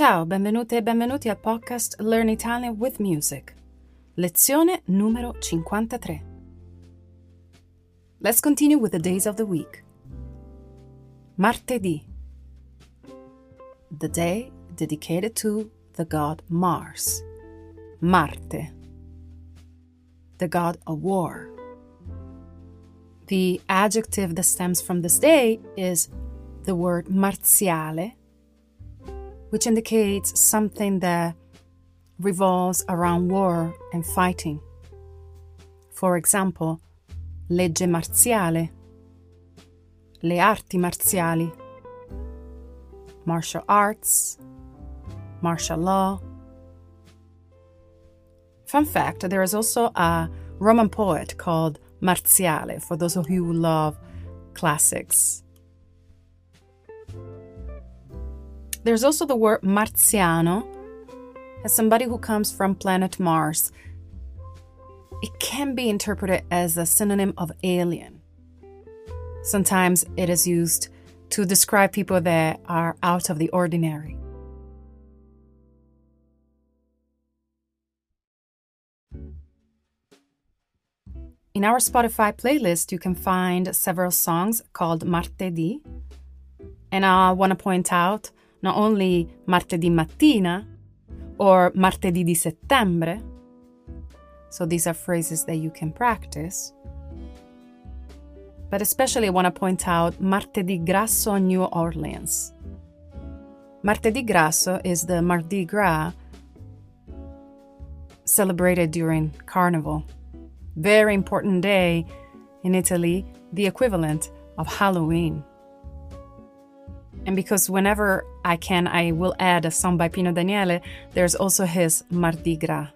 Ciao, benvenute e benvenuti al podcast Learn Italian with Music. Lezione numero 53. Let's continue with the days of the week. Martedì. The day dedicated to the god Mars. Marte. The god of war. The adjective that stems from this day is the word marziale, which indicates something that revolves around war and fighting. For example, legge marziale, le arti marziali, martial arts, martial law. Fun fact, there is also a Roman poet called Marziale, for those of you who love classics. There's also the word Marziano, as somebody who comes from planet Mars. It can be interpreted as a synonym of alien. Sometimes it is used to describe people that are out of the ordinary. In our Spotify playlist, you can find several songs called Martedì. And I want to point out not only Martedì Mattina or Martedì di Settembre. So these are phrases that you can practice. But especially I want to point out Martedì Grasso in New Orleans. Martedì Grasso is the Mardi Gras celebrated during Carnival. Very important day in Italy, the equivalent of Halloween. And because whenever I can, I will add a song by Pino Daniele, there's also his Mardi Gras.